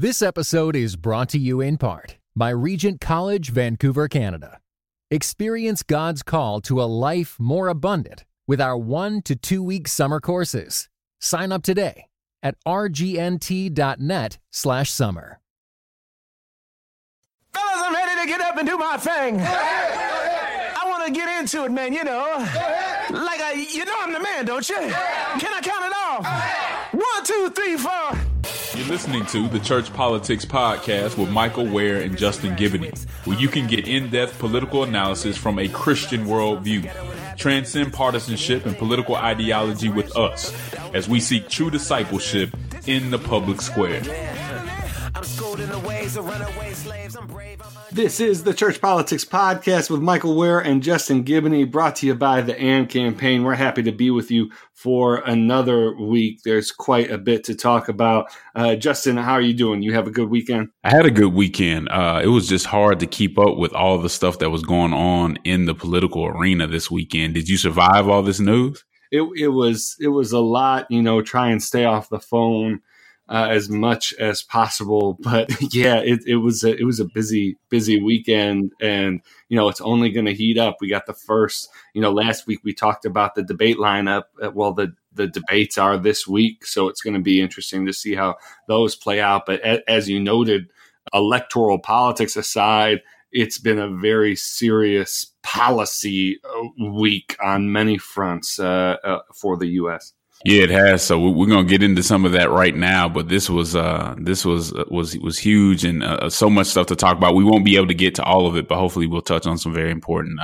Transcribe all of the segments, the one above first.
This episode is brought to you in part by Regent College, Vancouver, Canada. Experience God's call to a life more abundant with our 1 to 2 week summer courses. Sign up today at rgnt.net/summer. Fellas, I'm ready to get up and do my thing. I want to get into it, man, you know. Like, you know I'm the man, don't you? Can I count it off? 1, 2, 3, 4... You're listening to the Church Politics Podcast with Michael Ware and Justin Giboney, where you can get in-depth political analysis from a Christian worldview. Transcend partisanship and political ideology with us as we seek true discipleship in the public square. This is the Church Politics Podcast with Michael Ware and Justin Giboney, brought to you by the AM Campaign. We're happy to be with you for another week. There's quite a bit to talk about. Justin, how are you doing? You have a good weekend? I had a good weekend. It was just hard to keep up with all the stuff that was going on in the political arena this weekend. Did you survive all this news? It was a lot, you know, try and stay off the phone as much as possible, but yeah, it was a busy weekend, and you know it's only going to heat up. We got the first, you know, last week we talked about the debate lineup. Well, the debates are this week, so it's going to be interesting to see how those play out. But as you noted, electoral politics aside, it's been a very serious policy week on many fronts for the U.S. Yeah, it has. So we're going to get into some of that right now. But this was huge, and so much stuff to talk about. We won't be able to get to all of it, but hopefully we'll touch on some very important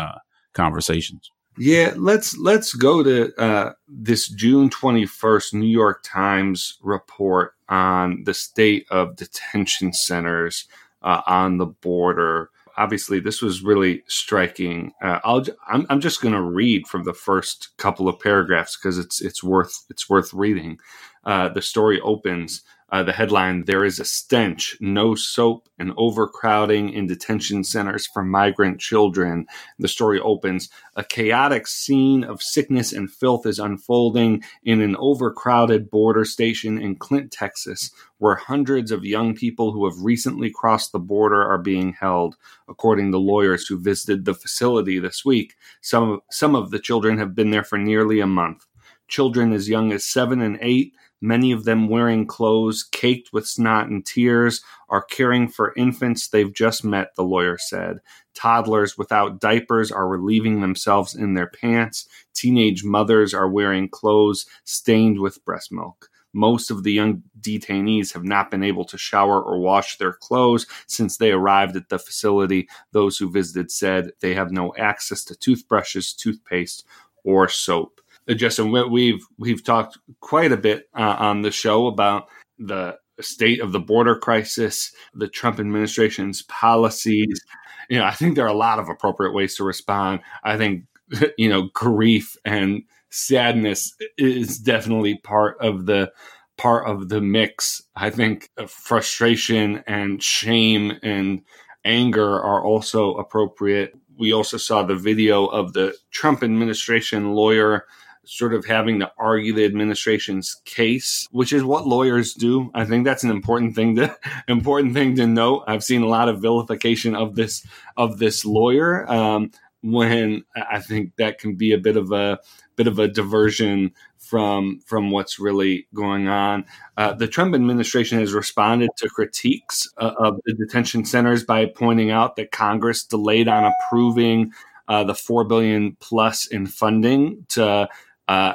conversations. Yeah, let's go to this June 21st New York Times report on the state of detention centers on the border. Obviously, this was really striking. I'm just going to read from the first couple of paragraphs because it's worth reading. The story opens the headline: "There is a stench, no soap, and overcrowding in detention centers for migrant children." The story opens: "A chaotic scene of sickness and filth is unfolding in an overcrowded border station in Clint, Texas, where hundreds of young people who have recently crossed the border are being held. According to lawyers who visited the facility this week, some of the children have been there for nearly a month. Children as young as 7 and 8, many of them wearing clothes caked with snot and tears, are caring for infants they've just met, the lawyer said. Toddlers without diapers are relieving themselves in their pants. Teenage mothers are wearing clothes stained with breast milk. Most of the young detainees have not been able to shower or wash their clothes since they arrived at the facility. Those who visited said they have no access to toothbrushes, toothpaste, or soap." Justin, we've talked quite a bit on the show about the state of the border crisis, the Trump administration's policies. You know, I think there are a lot of appropriate ways to respond. I think, you know, grief and sadness is definitely part of the mix. I think frustration and shame and anger are also appropriate. We also saw the video of the Trump administration lawyer sort of having to argue the administration's case, which is what lawyers do. I think that's an important thing to note. I've seen a lot of vilification of this lawyer. When I think that can be a bit of a diversion from what's really going on. The Trump administration has responded to critiques of the detention centers by pointing out that Congress delayed on approving the $4 billion plus in funding to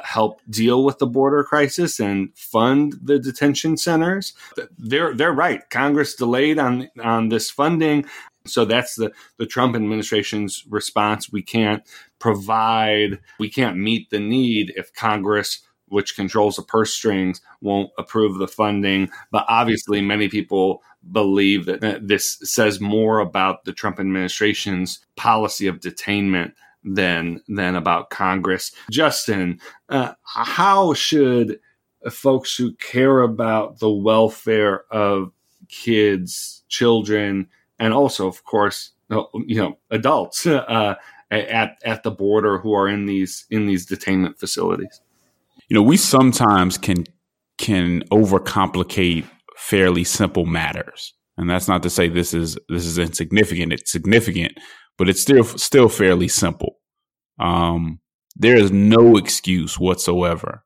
help deal with the border crisis and fund the detention centers. They're right. Congress delayed on this funding. So that's the Trump administration's response. We can't meet the need if Congress, which controls the purse strings, won't approve the funding. But obviously, many people believe that this says more about the Trump administration's policy of detainment than about Congress. Justin, how should folks who care about the welfare of kids, children, and also, of course, you know, adults at the border who are in these detainment facilities? You know, we sometimes can overcomplicate fairly simple matters. And that's not to say this is insignificant. It's significant, but it's still fairly simple. There is no excuse whatsoever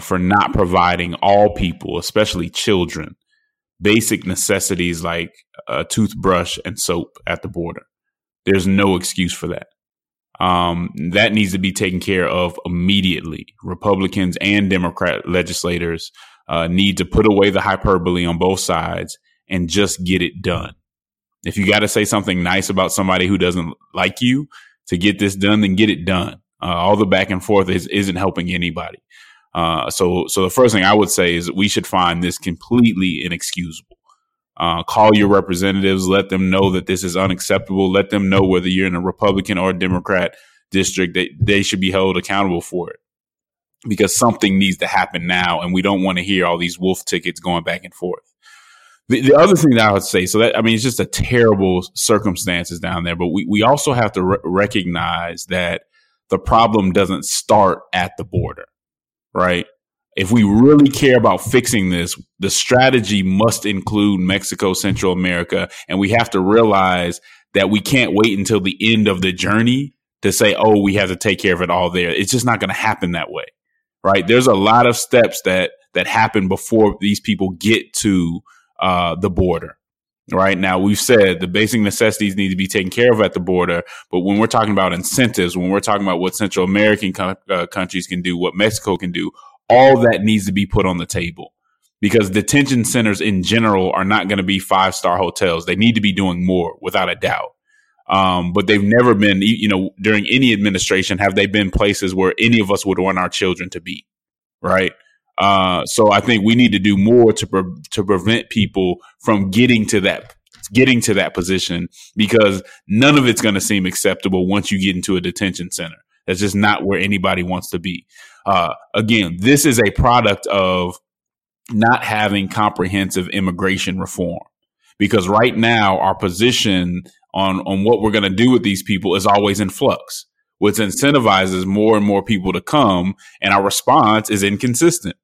for not providing all people, especially children, basic necessities like a toothbrush and soap at the border. There's no excuse for that. That needs to be taken care of immediately. Republicans and Democrat legislators need to put away the hyperbole on both sides and just get it done. If you got to say something nice about somebody who doesn't like you to get this done, then get it done. All the back and forth isn't helping anybody. So the first thing I would say is we should find this completely inexcusable. Call your representatives. Let them know that this is unacceptable. Let them know whether you're in a Republican or a Democrat district that they should be held accountable for it, because something needs to happen now. And we don't want to hear all these wolf tickets going back and forth. The other thing that I would say, it's just a terrible circumstances down there, but we also have to recognize that the problem doesn't start at the border, right? If we really care about fixing this, the strategy must include Mexico, Central America, and we have to realize that we can't wait until the end of the journey to say, oh, we have to take care of it all there. It's just not going to happen that way, right? There's a lot of steps that happen before these people get to the border. Right now, we've said the basic necessities need to be taken care of at the border. But when we're talking about incentives, when we're talking about what Central American countries can do, what Mexico can do, all that needs to be put on the table, because detention centers in general are not going to be 5-star hotels. They need to be doing more, without a doubt. But they've never been, during any administration, have they been places where any of us would want our children to be. Right. So I think we need to do more to prevent people from getting to that position, because none of it's going to seem acceptable once you get into a detention center. That's just not where anybody wants to be. Again, this is a product of not having comprehensive immigration reform, because right now our position on what we're going to do with these people is always in flux, which incentivizes more and more people to come. And our response is inconsistent.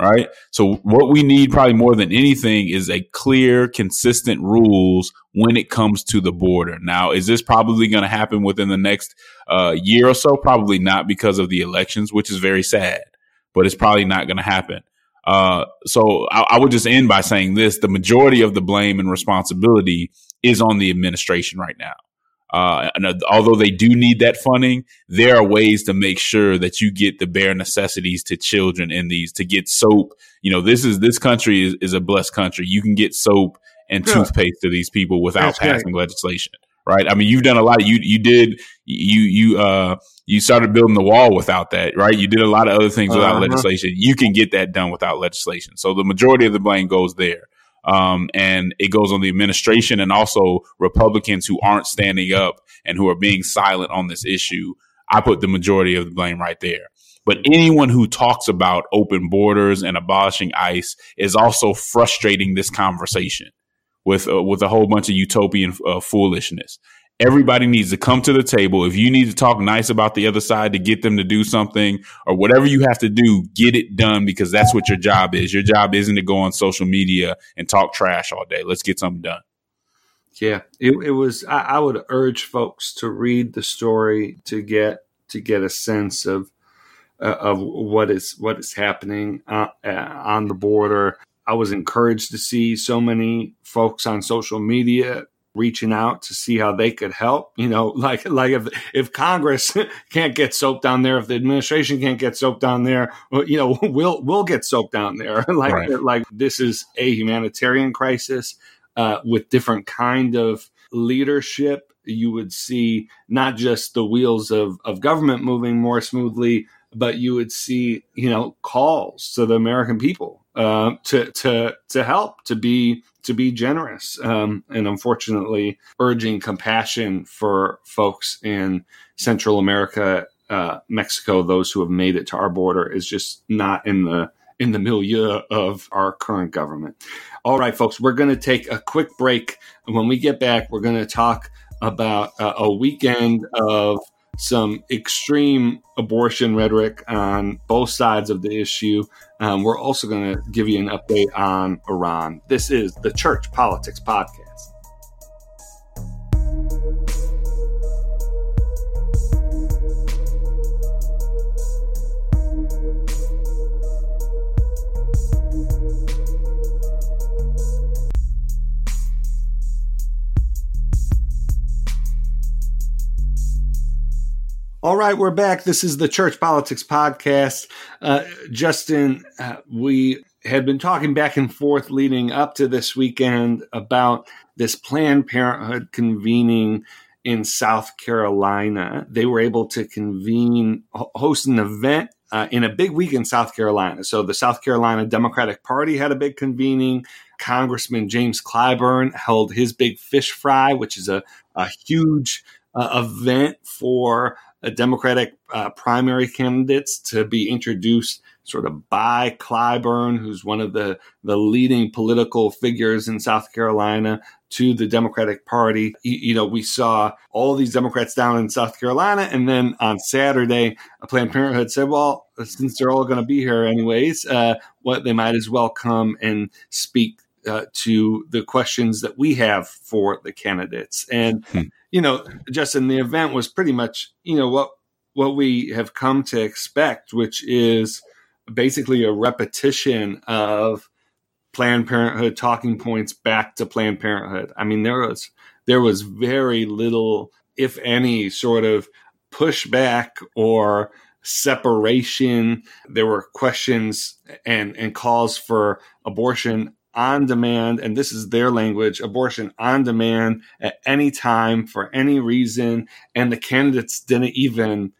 Right. So what we need probably more than anything is a clear, consistent rules when it comes to the border. Now, is this probably going to happen within the next year or so? Probably not, because of the elections, which is very sad, but it's probably not going to happen. So I would just end by saying this. The majority of the blame and responsibility is on the administration right now. And although they do need that funding, there are ways to make sure that you get the bare necessities to children in these, to get soap. This country is a blessed country. You can get soap and toothpaste to these people without passing legislation. Right. I mean, you've done a lot. You started building the wall without that. Right. You did a lot of other things without legislation. You can get that done without legislation. So the majority of the blame goes there. And it goes on the administration and also Republicans who aren't standing up and who are being silent on this issue. I put the majority of the blame right there. But anyone who talks about open borders and abolishing ICE is also frustrating this conversation with a whole bunch of utopian foolishness. Everybody needs to come to the table. If you need to talk nice about the other side to get them to do something, or whatever you have to do, get it done, because that's what your job is. Your job isn't to go on social media and talk trash all day. Let's get something done. Yeah, I would urge folks to read the story to get a sense of what is happening on the border. I was encouraged to see so many folks on social media reaching out to see how they could help, like if Congress can't get soap down there, if the administration can't get soap down there, we'll get soap down there. Like this is a humanitarian crisis with different kind of leadership. You would see not just the wheels of government moving more smoothly, but you would see, calls to the American people to help, to be generous, and unfortunately urging compassion for folks in Central America, Mexico, those who have made it to our border, is just not in the milieu of our current government. All right, folks, we're going to take a quick break. When we get back, we're going to talk about a weekend of some extreme abortion rhetoric on both sides of the issue. We're also going to give you an update on Iran. This is the Church Politics Podcast. All right, we're back. This is the Church Politics Podcast. Justin, we had been talking back and forth leading up to this weekend about this Planned Parenthood convening in South Carolina. They were able to convene, host an event in a big week in South Carolina. So the South Carolina Democratic Party had a big convening. Congressman James Clyburn held his big fish fry, which is a huge event for Democratic primary candidates to be introduced sort of by Clyburn, who's one of the leading political figures in South Carolina, to the Democratic Party. You know, we saw all these Democrats down in South Carolina. And then on Saturday, Planned Parenthood said, well, since they're all going to be here anyways, they might as well come and speak to the questions that we have for the candidates. And you know, Justin, the event was pretty much, you know, what we have come to expect, which is basically a repetition of Planned Parenthood talking points back to Planned Parenthood. I mean, there was very little, if any, sort of pushback or separation. There were questions and calls for abortion on demand, and this is their language, abortion on demand at any time for any reason. And the candidates didn't even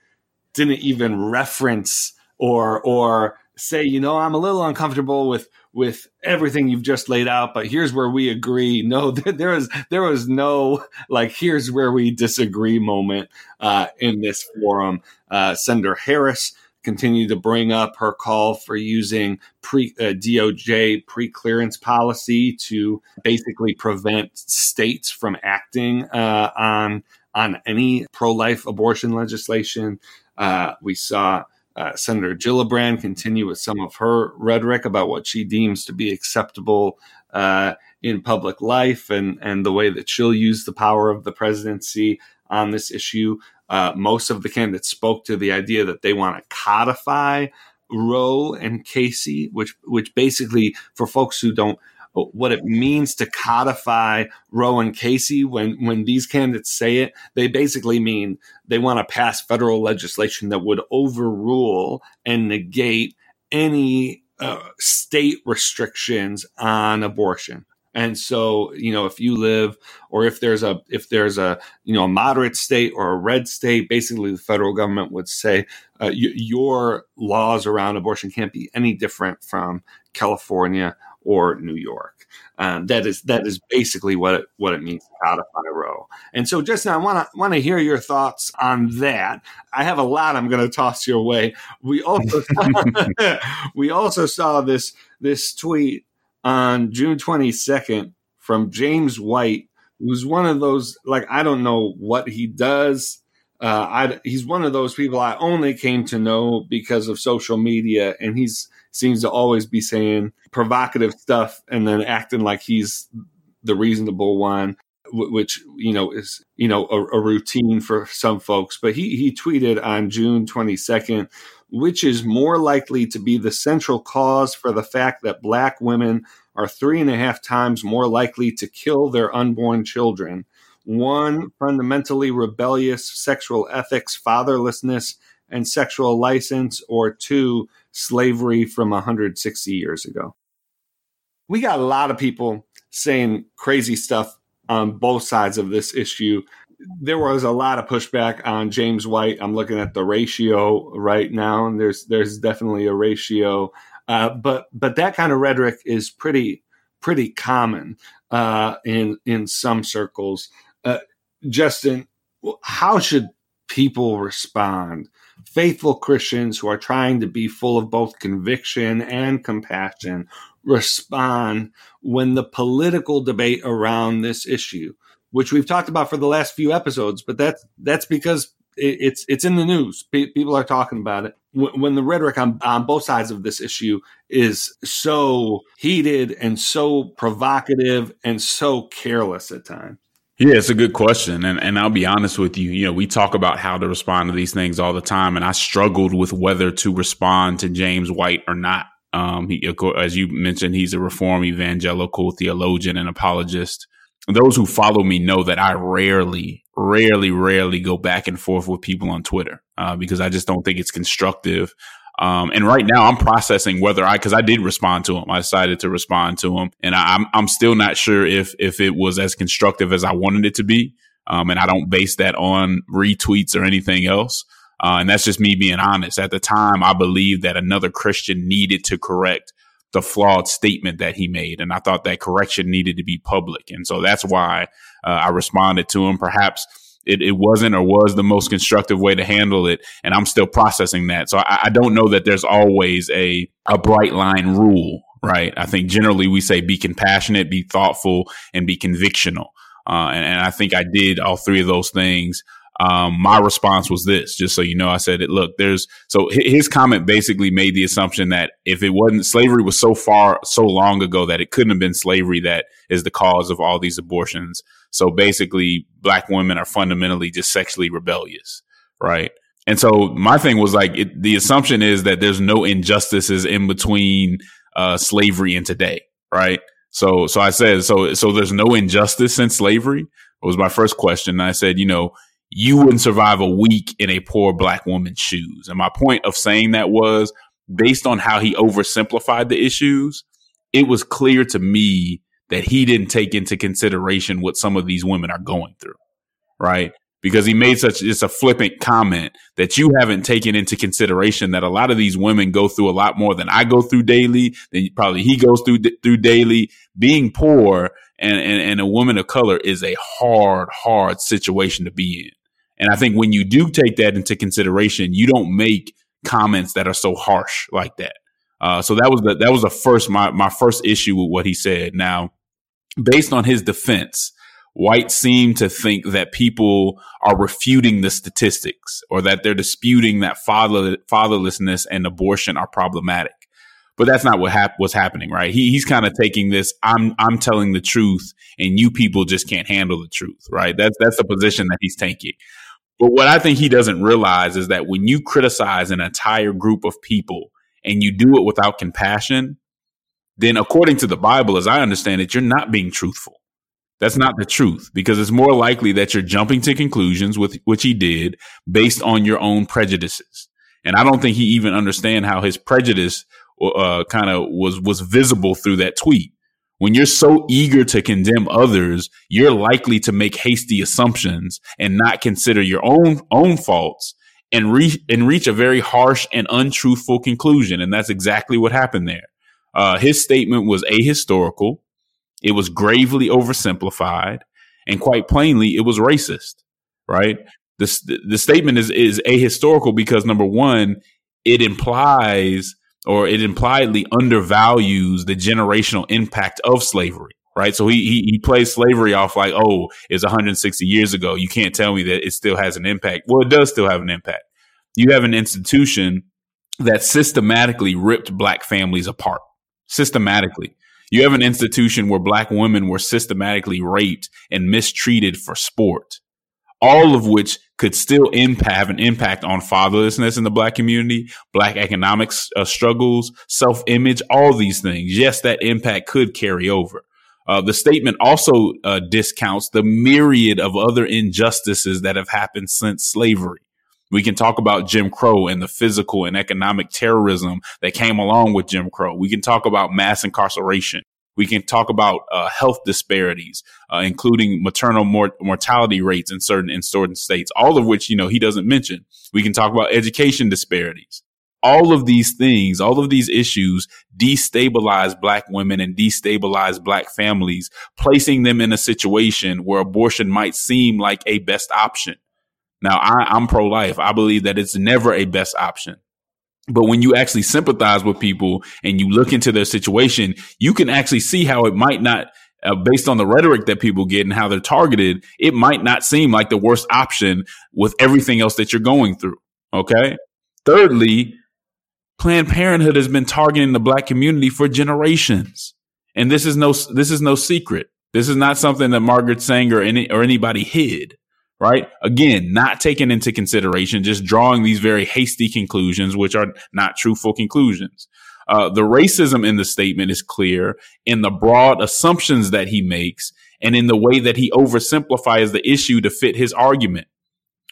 reference or say, you know, I'm a little uncomfortable with everything you've just laid out, but here's where we agree. No, there was no, like, here's where we disagree moment in this forum. Senator Harris continue to bring up her call for using DOJ pre-clearance policy to basically prevent states from acting on any pro-life abortion legislation. We saw Senator Gillibrand continue with some of her rhetoric about what she deems to be acceptable in public life and the way that she'll use the power of the presidency on this issue. Most of the candidates spoke to the idea that they want to codify Roe and Casey, which basically, for folks who don't, what it means to codify Roe and Casey, when these candidates say it, they basically mean they want to pass federal legislation that would overrule and negate any state restrictions on abortion. And so, you know, if you live, or if there's a, you know, a moderate state or a red state, basically the federal government would say your laws around abortion can't be any different from California or New York. That is basically what it means to codify Roe. And so, Justin, I want to hear your thoughts on that. I have a lot I'm going to toss your way. We also saw this tweet on June 22nd from James White, who's one of those, like, I don't know what he does. He's one of those people I only came to know because of social media, and he seems to always be saying provocative stuff and then acting like he's the reasonable one, which, you know, is, you know, a routine for some folks. But he tweeted on June 22nd, which is more likely to be the central cause for the fact that Black women are 3.5 times more likely to kill their unborn children. One, fundamentally rebellious sexual ethics, fatherlessness, and sexual license, or two, slavery from 160 years ago. We got a lot of people saying crazy stuff on both sides of this issue. There was a lot of pushback on James White. I'm looking at the ratio right now, and there's definitely a ratio. But that kind of rhetoric is pretty common in some circles. Justin, how should people respond? Faithful Christians who are trying to be full of both conviction and compassion respond when the political debate around this issue, which we've talked about for the last few episodes, but that's because it's in the news. People are talking about it. When the rhetoric on both sides of this issue is so heated and so provocative and so careless at times. Yeah, it's a good question. And I'll be honest with you, we talk about how to respond to these things all the time. And I struggled with whether to respond to James White or not. As you mentioned, he's a reform evangelical theologian and apologist. Those who follow me know that I rarely go back and forth with people on Twitter because I just don't think it's constructive. And right now I'm processing whether because I did respond to him. I decided to respond to him, and I'm still not sure if it was as constructive as I wanted it to be. And I don't base that on retweets or anything else. And that's just me being honest. At the time, I believed that another Christian needed to correct the flawed statement that he made. And I thought that correction needed to be public. And so that's why I responded to him. Perhaps it wasn't or was the most constructive way to handle it. And I'm still processing that. So I don't know that there's always a bright line rule, right? I think generally we say be compassionate, be thoughtful, and be convictional. And I think I did all three of those things. My response was this, just so you know, I said it, look, his comment basically made the assumption that if it wasn't slavery was so long ago that it couldn't have been slavery that is the cause of all these abortions. So basically black women are fundamentally just sexually rebellious. Right. And so my thing was like, the assumption is that there's no injustices in between, slavery and today. Right. So I said, so there's no injustice since slavery was my first question. And I said, you wouldn't survive a week in a poor black woman's shoes. And my point of saying that was based on how he oversimplified the issues. It was clear to me that he didn't take into consideration what some of these women are going through. Right. Because he made just a flippant comment that you haven't taken into consideration that a lot of these women go through a lot more than I go through daily, than probably he goes through daily. Being poor and a woman of color is a hard situation to be in. And I think when you do take that into consideration, you don't make comments that are so harsh like that. So that was the first, my first issue with what he said. Now, based on his defense, White seemed to think that people are refuting the statistics or that they're disputing that fatherlessness and abortion are problematic. But that's not what's happening, right? He's kind of taking this, I'm telling the truth and you people just can't handle the truth, right? That's the position that he's taking. But what I think he doesn't realize is that when you criticize an entire group of people and you do it without compassion, then according to the Bible, as I understand it, you're not being truthful. That's not the truth, because it's more likely that you're jumping to conclusions, with which he did, based on your own prejudices. And I don't think he even understand how his prejudice kind of was visible through that tweet. When you're so eager to condemn others, you're likely to make hasty assumptions and not consider your own faults and reach a very harsh and untruthful conclusion. And that's exactly what happened there. His statement was ahistorical. It was gravely oversimplified. And quite plainly, it was racist. Right. The statement is ahistorical because, number one, it implies or it impliedly undervalues the generational impact of slavery, right? So he plays slavery off like, oh, it's 160 years ago. You can't tell me that it still has an impact. Well, it does still have an impact. You have an institution that systematically ripped black families apart, systematically. You have an institution where black women were systematically raped and mistreated for sport, all of which could still have an impact on fatherlessness in the black community, black economic struggles, self-image, all these things. Yes, that impact could carry over. The statement also discounts the myriad of other injustices that have happened since slavery. We can talk about Jim Crow and the physical and economic terrorism that came along with Jim Crow. We can talk about mass incarceration. We can talk about health disparities, including maternal mortality rates in certain states, all of which, he doesn't mention. We can talk about education disparities. All of these things, all of these issues destabilize black women and destabilize black families, placing them in a situation where abortion might seem like a best option. Now, I'm pro-life. I believe that it's never a best option. But when you actually sympathize with people and you look into their situation, you can actually see how it might not based on the rhetoric that people get and how they're targeted, it might not seem like the worst option with everything else that you're going through. Okay. Thirdly, Planned Parenthood has been targeting the Black community for generations. And this is no secret. This is not something that Margaret Sanger or anybody hid, right? Again, not taken into consideration, just drawing these very hasty conclusions, which are not truthful conclusions. The racism in the statement is clear in the broad assumptions that he makes and in the way that he oversimplifies the issue to fit his argument.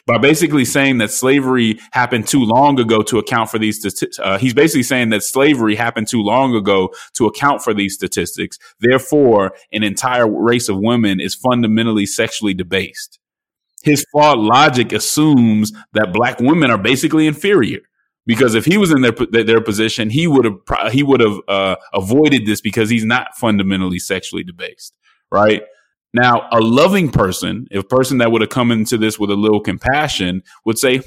By basically saying that slavery happened too long ago to account for these statistics, he's basically saying that slavery happened too long ago to account for these statistics. Therefore, an entire race of women is fundamentally sexually debased. His flawed logic assumes that Black women are basically inferior, because if he was in their position, he would have avoided this because he's not fundamentally sexually debased, right? Now, a loving person, a person that would have come into this with a little compassion, would say,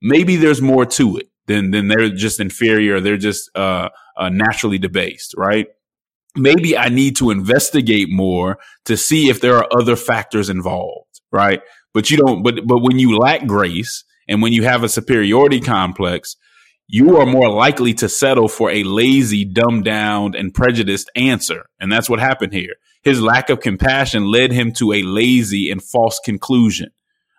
maybe there's more to it than they're just inferior. They're just naturally debased, right? Maybe I need to investigate more to see if there are other factors involved, right? But you don't. But when you lack grace and when you have a superiority complex, you are more likely to settle for a lazy, dumbed down, and prejudiced answer. And that's what happened here. His lack of compassion led him to a lazy and false conclusion.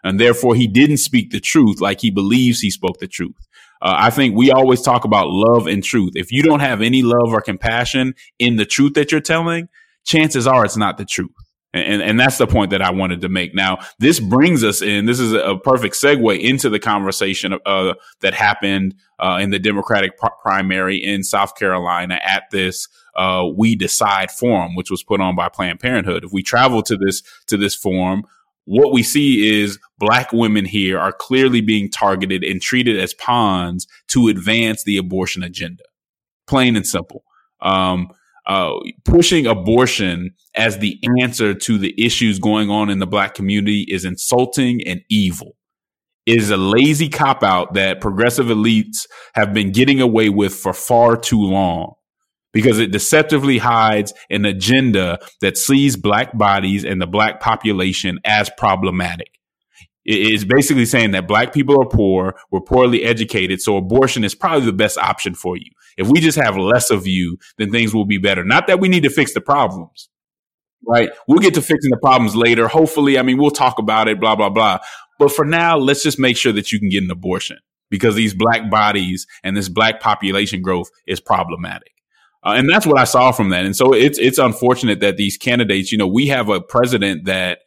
And therefore, he didn't speak the truth like he believes he spoke the truth. I think we always talk about love and truth. If you don't have any love or compassion in the truth that you're telling, chances are it's not the truth. And that's the point that I wanted to make. Now, this brings us in. This is a perfect segue into the conversation that happened in the Democratic primary in South Carolina at this We Decide forum, which was put on by Planned Parenthood. If we travel to this forum, what we see is Black women here are clearly being targeted and treated as pawns to advance the abortion agenda. Plain and simple. Pushing abortion as the answer to the issues going on in the Black community is insulting and evil. It is a lazy cop-out that progressive elites have been getting away with for far too long, because it deceptively hides an agenda that sees Black bodies and the Black population as problematic. It is basically saying that Black people are poor, we're poorly educated, so abortion is probably the best option for you. If we just have less of you, then things will be better. Not that we need to fix the problems, right? We'll get to fixing the problems later. Hopefully, we'll talk about it, blah, blah, blah. But for now, let's just make sure that you can get an abortion, because these Black bodies and this Black population growth is problematic. And that's what I saw from that. And so it's unfortunate that these candidates, we have a president that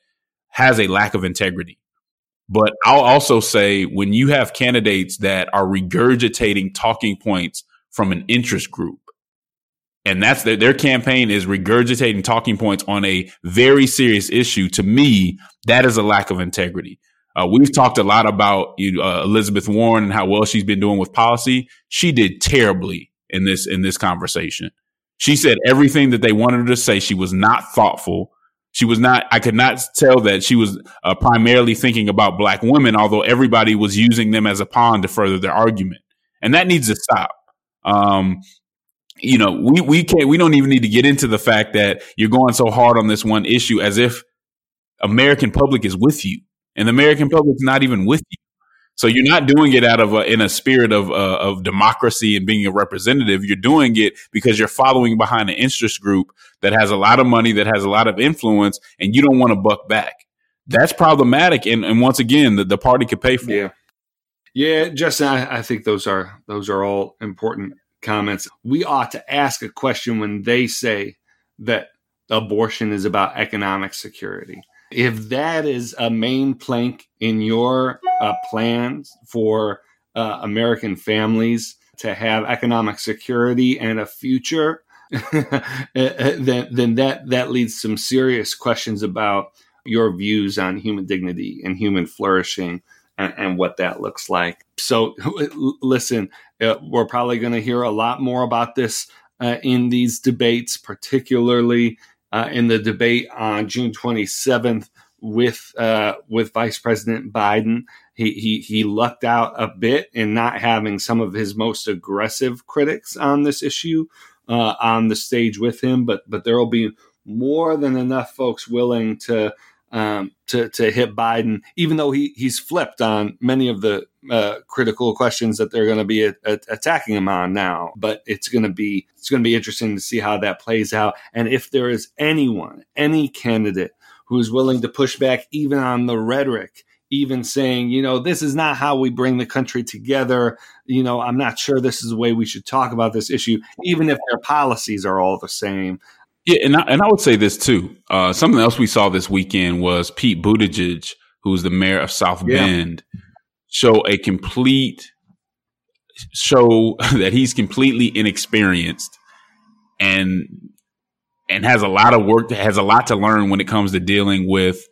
has a lack of integrity. But I'll also say, when you have candidates that are regurgitating talking points from an interest group, and that's their campaign is regurgitating talking points on a very serious issue, to me, that is a lack of integrity. We've talked a lot about Elizabeth Warren and how well she's been doing with policy. She did terribly in this conversation. She said everything that they wanted her to say. She was not thoughtful. She was not. I could not tell that she was primarily thinking about Black women, although everybody was using them as a pawn to further their argument. And that needs to stop. We don't even need to get into the fact that you're going so hard on this one issue as if American public is with you, and the American public's not even with you. So you're not doing it out of in a spirit of democracy and being a representative. You're doing it because you're following behind an interest group that has a lot of money, that has a lot of influence, and you don't want to buck back. That's problematic. And once again, the party could pay for it. Yeah, Justin, I think those are all important comments. We ought to ask a question when they say that abortion is about economic security. If that is a main plank in your plans for American families to have economic security and a future, then that leads some serious questions about your views on human dignity and human flourishing and what that looks like. So listen, we're probably going to hear a lot more about this in these debates, particularly in the debate on June 27th with Vice President Biden. He lucked out a bit in not having some of his most aggressive critics on this issue on the stage with him, but there will be more than enough folks willing to hit Biden, even though he's flipped on many of the critical questions that they're going to be attacking him on now. But it's going to be interesting to see how that plays out. And if there is anyone, any candidate who is willing to push back even on the rhetoric, even saying, you know, this is not how we bring the country together. You know, I'm not sure this is the way we should talk about this issue, even if their policies are all the same. Yeah, and I would say this, too. Something else we saw this weekend was Pete Buttigieg, who's the mayor of South Bend, show that he's completely inexperienced and has a lot of work, has a lot to learn when it comes to dealing with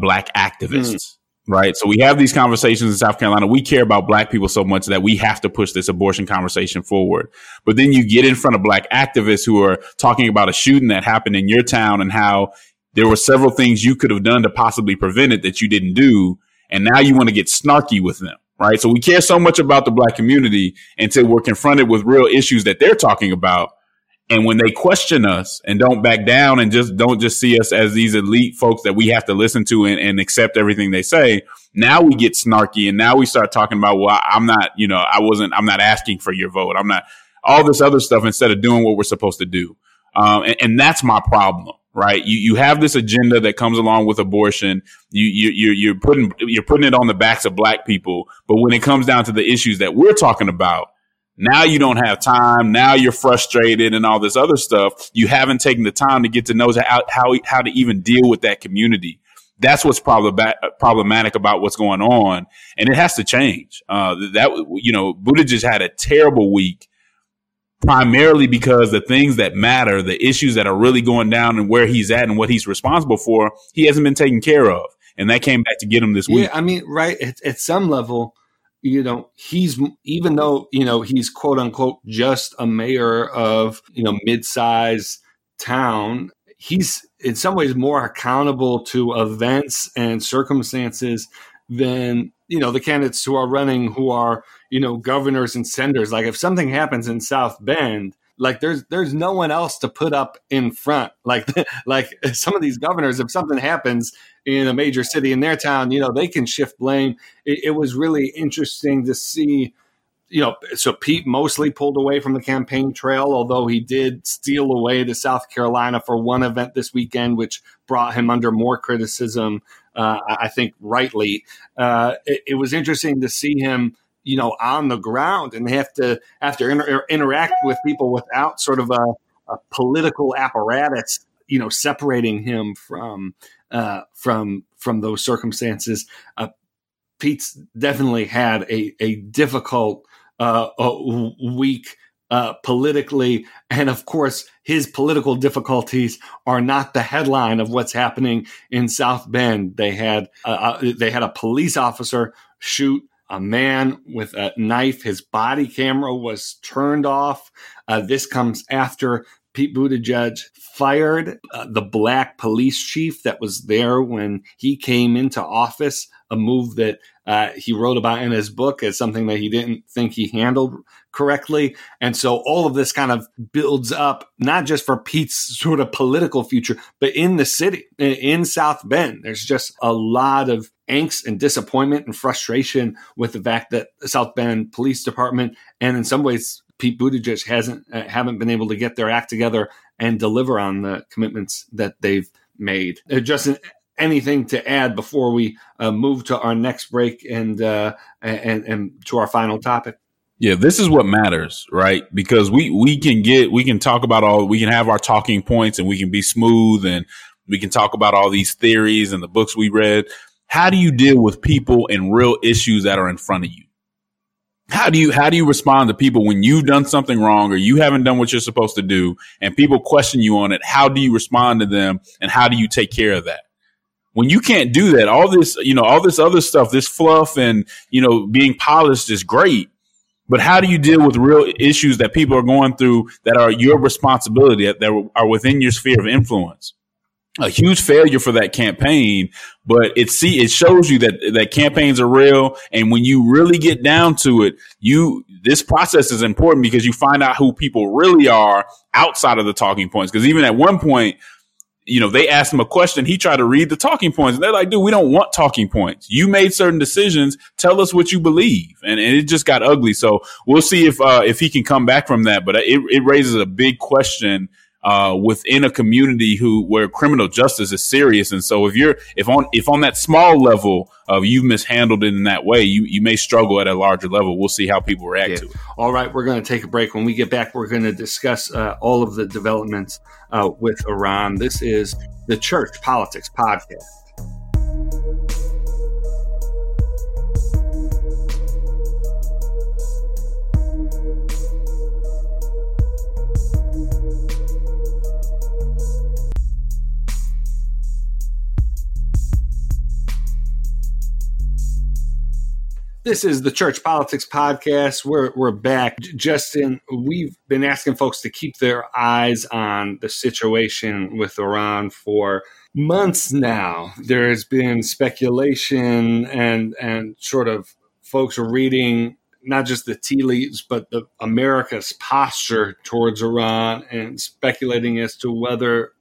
Black activists. Mm. Right. So we have these conversations in South Carolina. We care about Black people so much that we have to push this abortion conversation forward. But then you get in front of Black activists who are talking about a shooting that happened in your town and how there were several things you could have done to possibly prevent it that you didn't do. And now you want to get snarky with them. Right. So we care so much about the Black community until we're confronted with real issues that they're talking about. And when they question us and don't back down and just don't just see us as these elite folks that we have to listen to and accept everything they say, now we get snarky. And now we start talking about, well, I'm not asking for your vote. I'm not all this other stuff instead of doing what we're supposed to do. And that's my problem. Right. You have this agenda that comes along with abortion. You're putting it on the backs of Black people. But when it comes down to the issues that we're talking about, now you don't have time. Now you're frustrated and all this other stuff. You haven't taken the time to get to know how to even deal with that community. That's what's problematic about what's going on. And it has to change. Buttigieg had a terrible week, primarily because the things that matter, the issues that are really going down and where he's at and what he's responsible for, he hasn't been taken care of. And that came back to get him this week. Yeah, I mean, right. At some level, you know, he's, even though, you know, he's quote unquote just a mayor of, you know, mid-sized town, he's in some ways more accountable to events and circumstances than, you know, the candidates who are running who are, you know, governors and senators. Like if something happens in South Bend, like there's no one else to put up in front. Like some of these governors, if something happens in a major city in their town, you know, they can shift blame. It was really interesting to see, you know, so Pete mostly pulled away from the campaign trail, although he did steal away to South Carolina for one event this weekend, which brought him under more criticism, I think rightly. It was interesting to see him, you know, on the ground and have to interact with people without sort of a political apparatus, you know, separating him from those circumstances. Pete's definitely had a difficult week politically. And of course, his political difficulties are not the headline of what's happening in South Bend. They had a police officer shoot a man with a knife. His body camera was turned off. This comes after Pete Buttigieg fired the Black police chief that was there when he came into office, a move that he wrote about in his book as something that he didn't think he handled correctly. And so all of this kind of builds up, not just for Pete's sort of political future, but in the city, in South Bend, there's just a lot of angst and disappointment and frustration with the fact that the South Bend Police Department, and in some ways Pete Buttigieg, haven't been able to get their act together and deliver on the commitments that they've made. Justin, anything to add before we move to our next break and to our final topic? Yeah, this is what matters, right? Because we can have our talking points and we can be smooth and we can talk about all these theories and the books we read. How do you deal with people and real issues that are in front of you? How do you respond to people when you've done something wrong or you haven't done what you're supposed to do and people question you on it? How do you respond to them and how do you take care of that? When you can't do that, all this other stuff, this fluff and, you know, being polished is great. But how do you deal with real issues that people are going through that are your responsibility, that are within your sphere of influence? A huge failure for that campaign, but it shows you that campaigns are real. And when you really get down to it, this process is important because you find out who people really are outside of the talking points. Because even at one point, you know, they asked him a question. He tried to read the talking points. And they're like, dude, we don't want talking points. You made certain decisions. Tell us what you believe. And it just got ugly. So we'll see if he can come back from that. But it raises a big question within a community where criminal justice is serious. And so if on that small level of you've mishandled it in that way, you may struggle at a larger level. We'll see how people react to it. All right. We're going to take a break. When we get back, we're going to discuss all of the developments with Iran. This is the Church Politics Podcast. This is the Church Politics Podcast. We're back. Justin, we've been asking folks to keep their eyes on the situation with Iran for months now. There has been speculation and sort of folks are reading not just the tea leaves, but America's posture towards Iran and speculating as to whether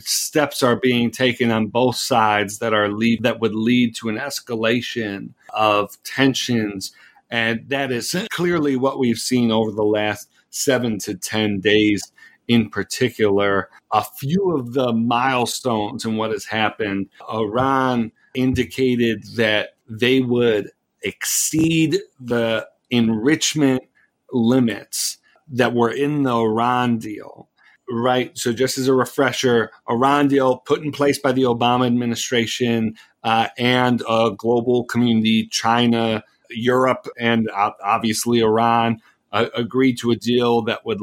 steps are being taken on both sides that would lead to an escalation of tensions. And that is clearly what we've seen over the last 7 to 10 days in particular. A few of the milestones in what has happened. Iran indicated that they would exceed the enrichment limits that were in the Iran deal. Right. So just as a refresher, Iran deal put in place by the Obama administration and a global community, China, Europe, and obviously Iran agreed to a deal that would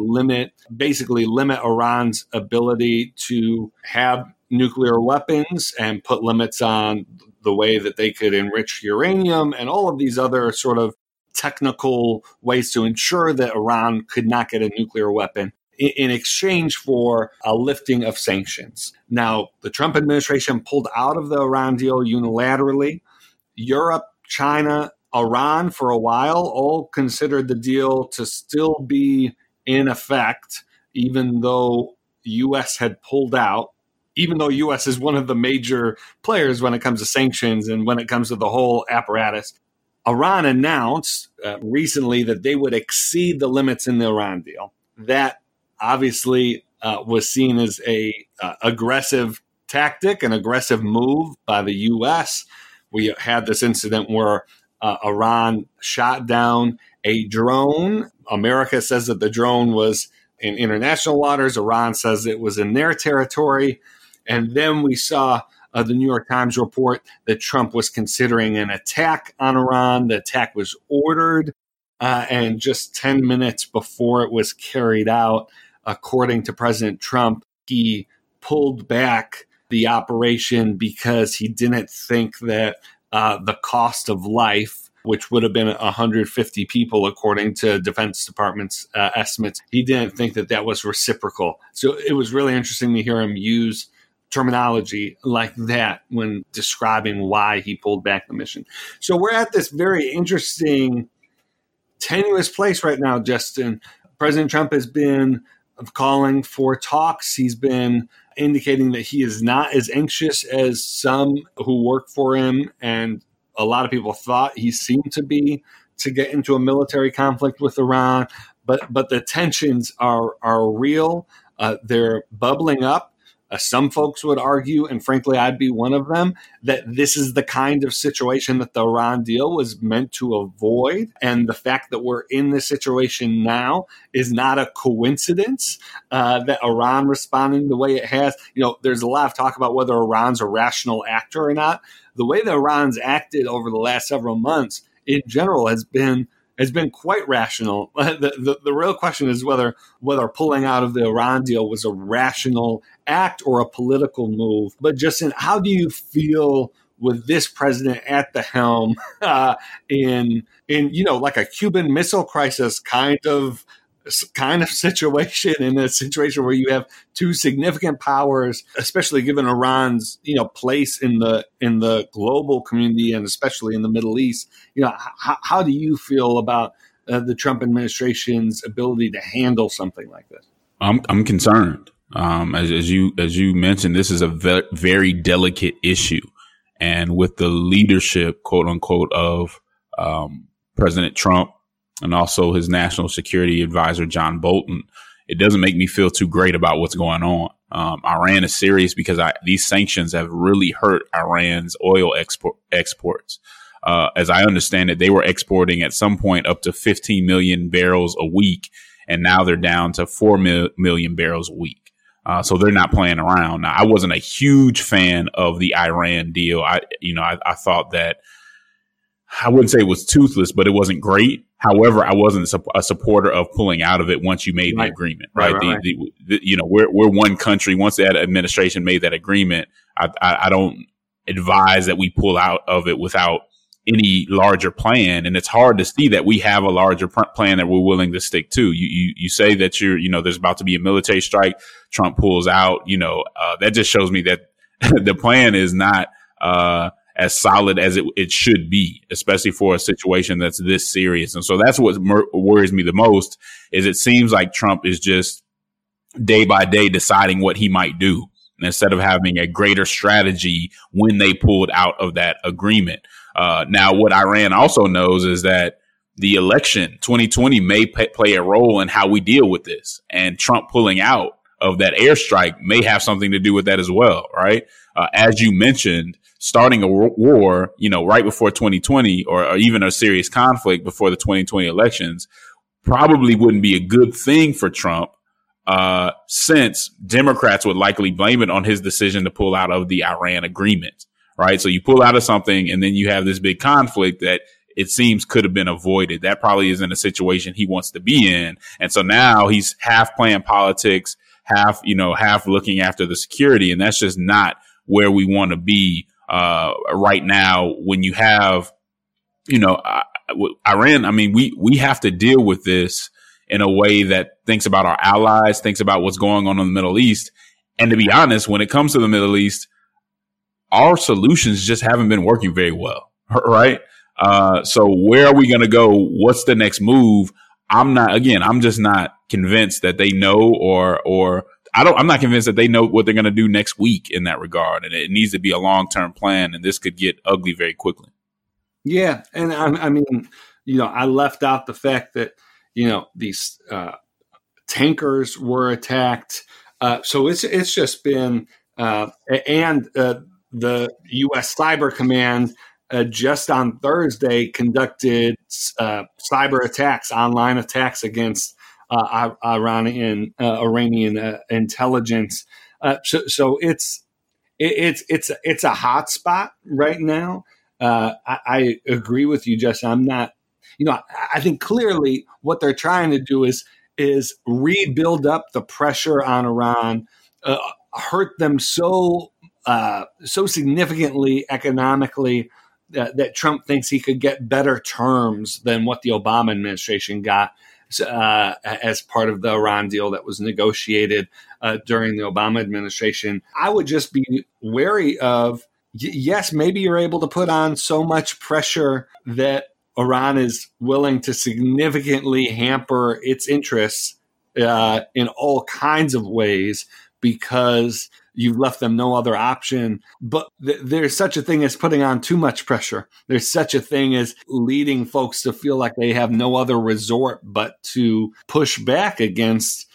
basically limit Iran's ability to have nuclear weapons and put limits on the way that they could enrich uranium and all of these other sort of technical ways to ensure that Iran could not get a nuclear weapon, in exchange for a lifting of sanctions. Now, the Trump administration pulled out of the Iran deal unilaterally. Europe, China, Iran for a while all considered the deal to still be in effect, even though U.S. had pulled out, even though U.S. is one of the major players when it comes to sanctions and when it comes to the whole apparatus. Iran announced recently that they would exceed the limits in the Iran deal. That obviously was seen as an aggressive tactic, an aggressive move by the U.S. We had this incident where Iran shot down a drone. America says that the drone was in international waters. Iran says it was in their territory. And then we saw the New York Times report that Trump was considering an attack on Iran. The attack was ordered. And just 10 minutes before it was carried out, according to President Trump, he pulled back the operation because he didn't think that the cost of life, which would have been 150 people, according to Defense Department's estimates, he didn't think that that was reciprocal. So it was really interesting to hear him use terminology like that when describing why he pulled back the mission. So we're at this very interesting, tenuous place right now, Justin. President Trump has been calling for talks. He's been indicating that he is not as anxious as some who work for him, and a lot of people thought he seemed to be, to get into a military conflict with Iran. But the tensions are real. They're bubbling up. Some folks would argue, and frankly, I'd be one of them, that this is the kind of situation that the Iran deal was meant to avoid. And the fact that we're in this situation now is not a coincidence, that Iran responding the way it has. You know, there's a lot of talk about whether Iran's a rational actor or not. The way that Iran's acted over the last several months in general has been quite rational. The real question is whether pulling out of the Iran deal was a rational act or a political move. But Justin, how do you feel with this president at the helm in you know, like a Cuban Missile Crisis kind of situation, in a situation where you have two significant powers, especially given Iran's, you know, place in the global community and especially in the Middle East? You know, how do you feel about the Trump administration's ability to handle something like this? I'm concerned. As you mentioned, this is a very delicate issue. And with the leadership, quote unquote, of President Trump and also his national security advisor, John Bolton, it doesn't make me feel too great about what's going on. Iran is serious because these sanctions have really hurt Iran's oil exports. As I understand it, they were exporting at some point up to 15 million barrels a week, and now they're down to 4 million barrels a week. So they're not playing around. Now, I wasn't a huge fan of the Iran deal. I thought that, I wouldn't say it was toothless, but it wasn't great. However, I wasn't a supporter of pulling out of it once you made the agreement, right? We're one country. Once that administration made that agreement, I don't advise that we pull out of it without any larger plan. And it's hard to see that we have a larger plan that we're willing to stick to. You say that there's about to be a military strike. Trump pulls out, that just shows me that the plan is not, as solid as it should be, especially for a situation that's this serious. And so that's what worries me the most, is it seems like Trump is just day by day deciding what he might do, and instead of having a greater strategy when they pulled out of that agreement. Now, what Iran also knows is that the election 2020 may play a role in how we deal with this. And Trump pulling out of that airstrike may have something to do with that as well. Right. As you mentioned, starting a war, right before 2020 or even a serious conflict before the 2020 elections probably wouldn't be a good thing for Trump. Since Democrats would likely blame it on his decision to pull out of the Iran agreement, right? So you pull out of something and then you have this big conflict that it seems could have been avoided. That probably isn't a situation he wants to be in. And so now he's half playing politics, half looking after the security. And that's just not where we want to be, right now when you have, Iran. I mean, we have to deal with this in a way that thinks about our allies, thinks about what's going on in the Middle East. And to be honest, when it comes to the Middle East, our solutions just haven't been working very well, right? So where are we going to go? What's the next move? I'm just not convinced that they know, I'm not convinced that they know what they're going to do next week in that regard. And it needs to be a long-term plan, and this could get ugly very quickly. Yeah. And I left out the fact that, these tankers were attacked. So it's just been the U.S. Cyber Command just on Thursday conducted cyber attacks, online attacks against Iranian intelligence. So it's a hot spot right now. I agree with you, Justin. I'm not. I think clearly what they're trying to do is rebuild up the pressure on Iran, hurt them so significantly economically that Trump thinks he could get better terms than what the Obama administration got as part of the Iran deal that was negotiated during the Obama administration. I would just be wary of, yes, maybe you're able to put on so much pressure that Iran is willing to significantly hamper its interests in all kinds of ways because you've left them no other option. But there's such a thing as putting on too much pressure. There's such a thing as leading folks to feel like they have no other resort but to push back against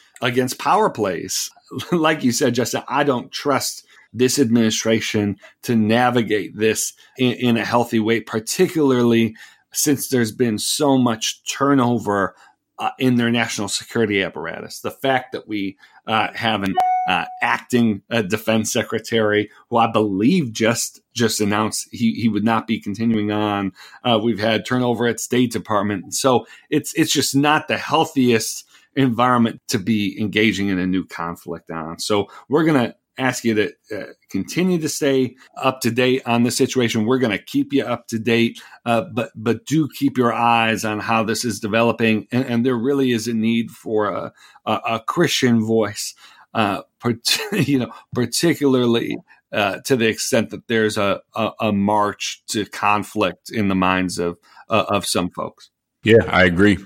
power plays. Like you said, Justin, I don't trust this administration to navigate this in a healthy way, particularly since there's been so much turnover in their national security apparatus. The fact that we have an acting defense secretary who I believe just announced he would not be continuing on. We've had turnover at State Department. So it's just not the healthiest environment to be engaging in a new conflict on. So we're going to ask you to continue to stay up to date on the situation. We're going to keep you up to date, but do keep your eyes on how this is developing. And there really is a need for a Christian voice, particularly to the extent that there's a march to conflict in the minds of some folks. Yeah, I agree.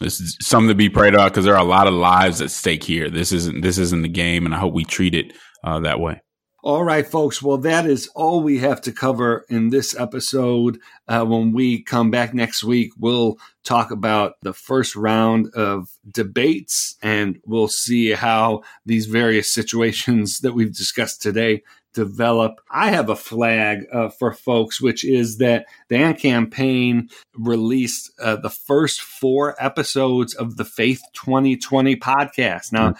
This is something to be prayed about because there are a lot of lives at stake here. This isn't the game, and I hope we treat it that way. All right, folks. Well, that is all we have to cover in this episode. When we come back next week, we'll talk about the first round of debates, and we'll see how these various situations that we've discussed today develop. I have a flag for folks, which is that Dan Campaign released the first 4 episodes of the Faith 2020 podcast. Now,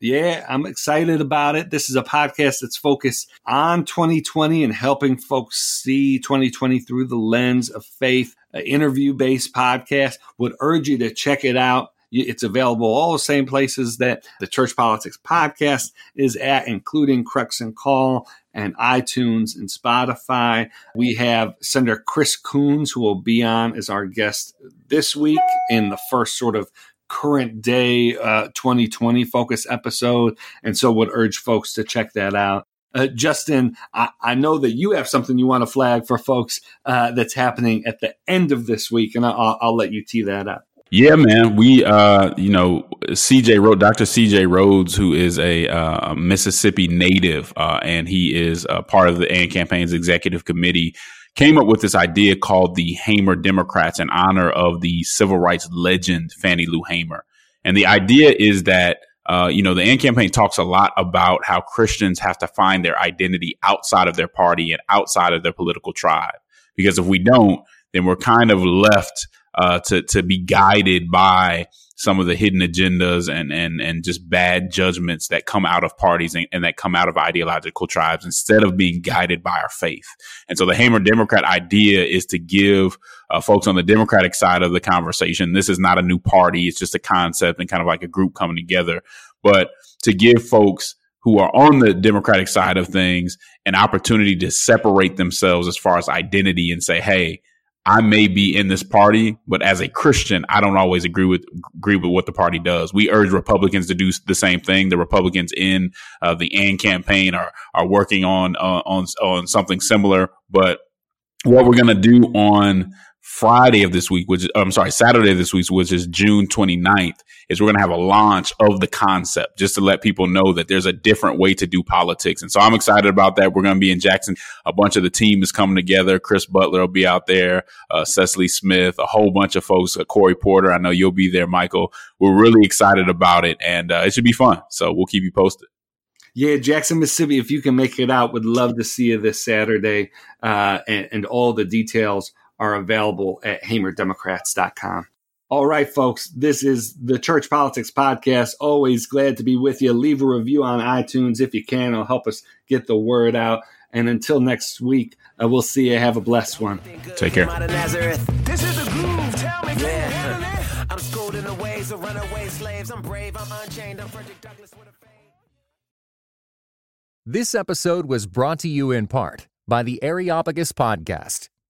yeah, I'm excited about it. This is a podcast that's focused on 2020 and helping folks see 2020 through the lens of faith, an interview-based podcast. Would urge you to check it out. It's available all the same places that the Church Politics Podcast is at, including Crux and Call and iTunes and Spotify. We have Senator Chris Coons, who will be on as our guest this week in the first sort of current day 2020 focus episode. And so would urge folks to check that out. Justin, I know that you have something you want to flag for folks that's happening at the end of this week, and I'll let you tee that up. Yeah, man. We, Dr. CJ Rhodes, who is a Mississippi native, and he is a part of the AM Campaign's executive committee, came up with this idea called the Hamer Democrats in honor of the civil rights legend, Fannie Lou Hamer. And the idea is that, the AM Campaign talks a lot about how Christians have to find their identity outside of their party and outside of their political tribe, because if we don't, then we're kind of left to be guided by some of the hidden agendas and just bad judgments that come out of parties and that come out of ideological tribes instead of being guided by our faith. And so the Hamer Democrat idea is to give folks on the Democratic side of the conversation. This is not a new party. It's just a concept and kind of like a group coming together, but to give folks who are on the Democratic side of things an opportunity to separate themselves as far as identity and say, hey, I may be in this party, but as a Christian, I don't always agree with what the party does. We urge Republicans to do the same thing. The Republicans in the AND campaign are working on something similar. But what we're going to do on Saturday of this week, which is June 29th, is we're going to have a launch of the concept just to let people know that there's a different way to do politics. And so I'm excited about that. We're going to be in Jackson. A bunch of the team is coming together. Chris Butler will be out there, Cecily Smith, a whole bunch of folks, Corey Porter. I know you'll be there, Michael. We're really excited about it, and it should be fun. So we'll keep you posted. Yeah, Jackson, Mississippi, if you can make it out, would love to see you this Saturday, and all the details are available at hamerdemocrats.com. All right, folks, this is the Church Politics Podcast. Always glad to be with you. Leave a review on iTunes if you can. It'll help us get the word out. And until next week, we'll see you. Have a blessed one. Take care. This is the groove. Tell me, yeah. I'm schooled in the ways of runaway slaves. I'm brave. I'm unchained. I'm Frederick Douglass with a fame. This episode was brought to you in part by the Areopagus Podcast.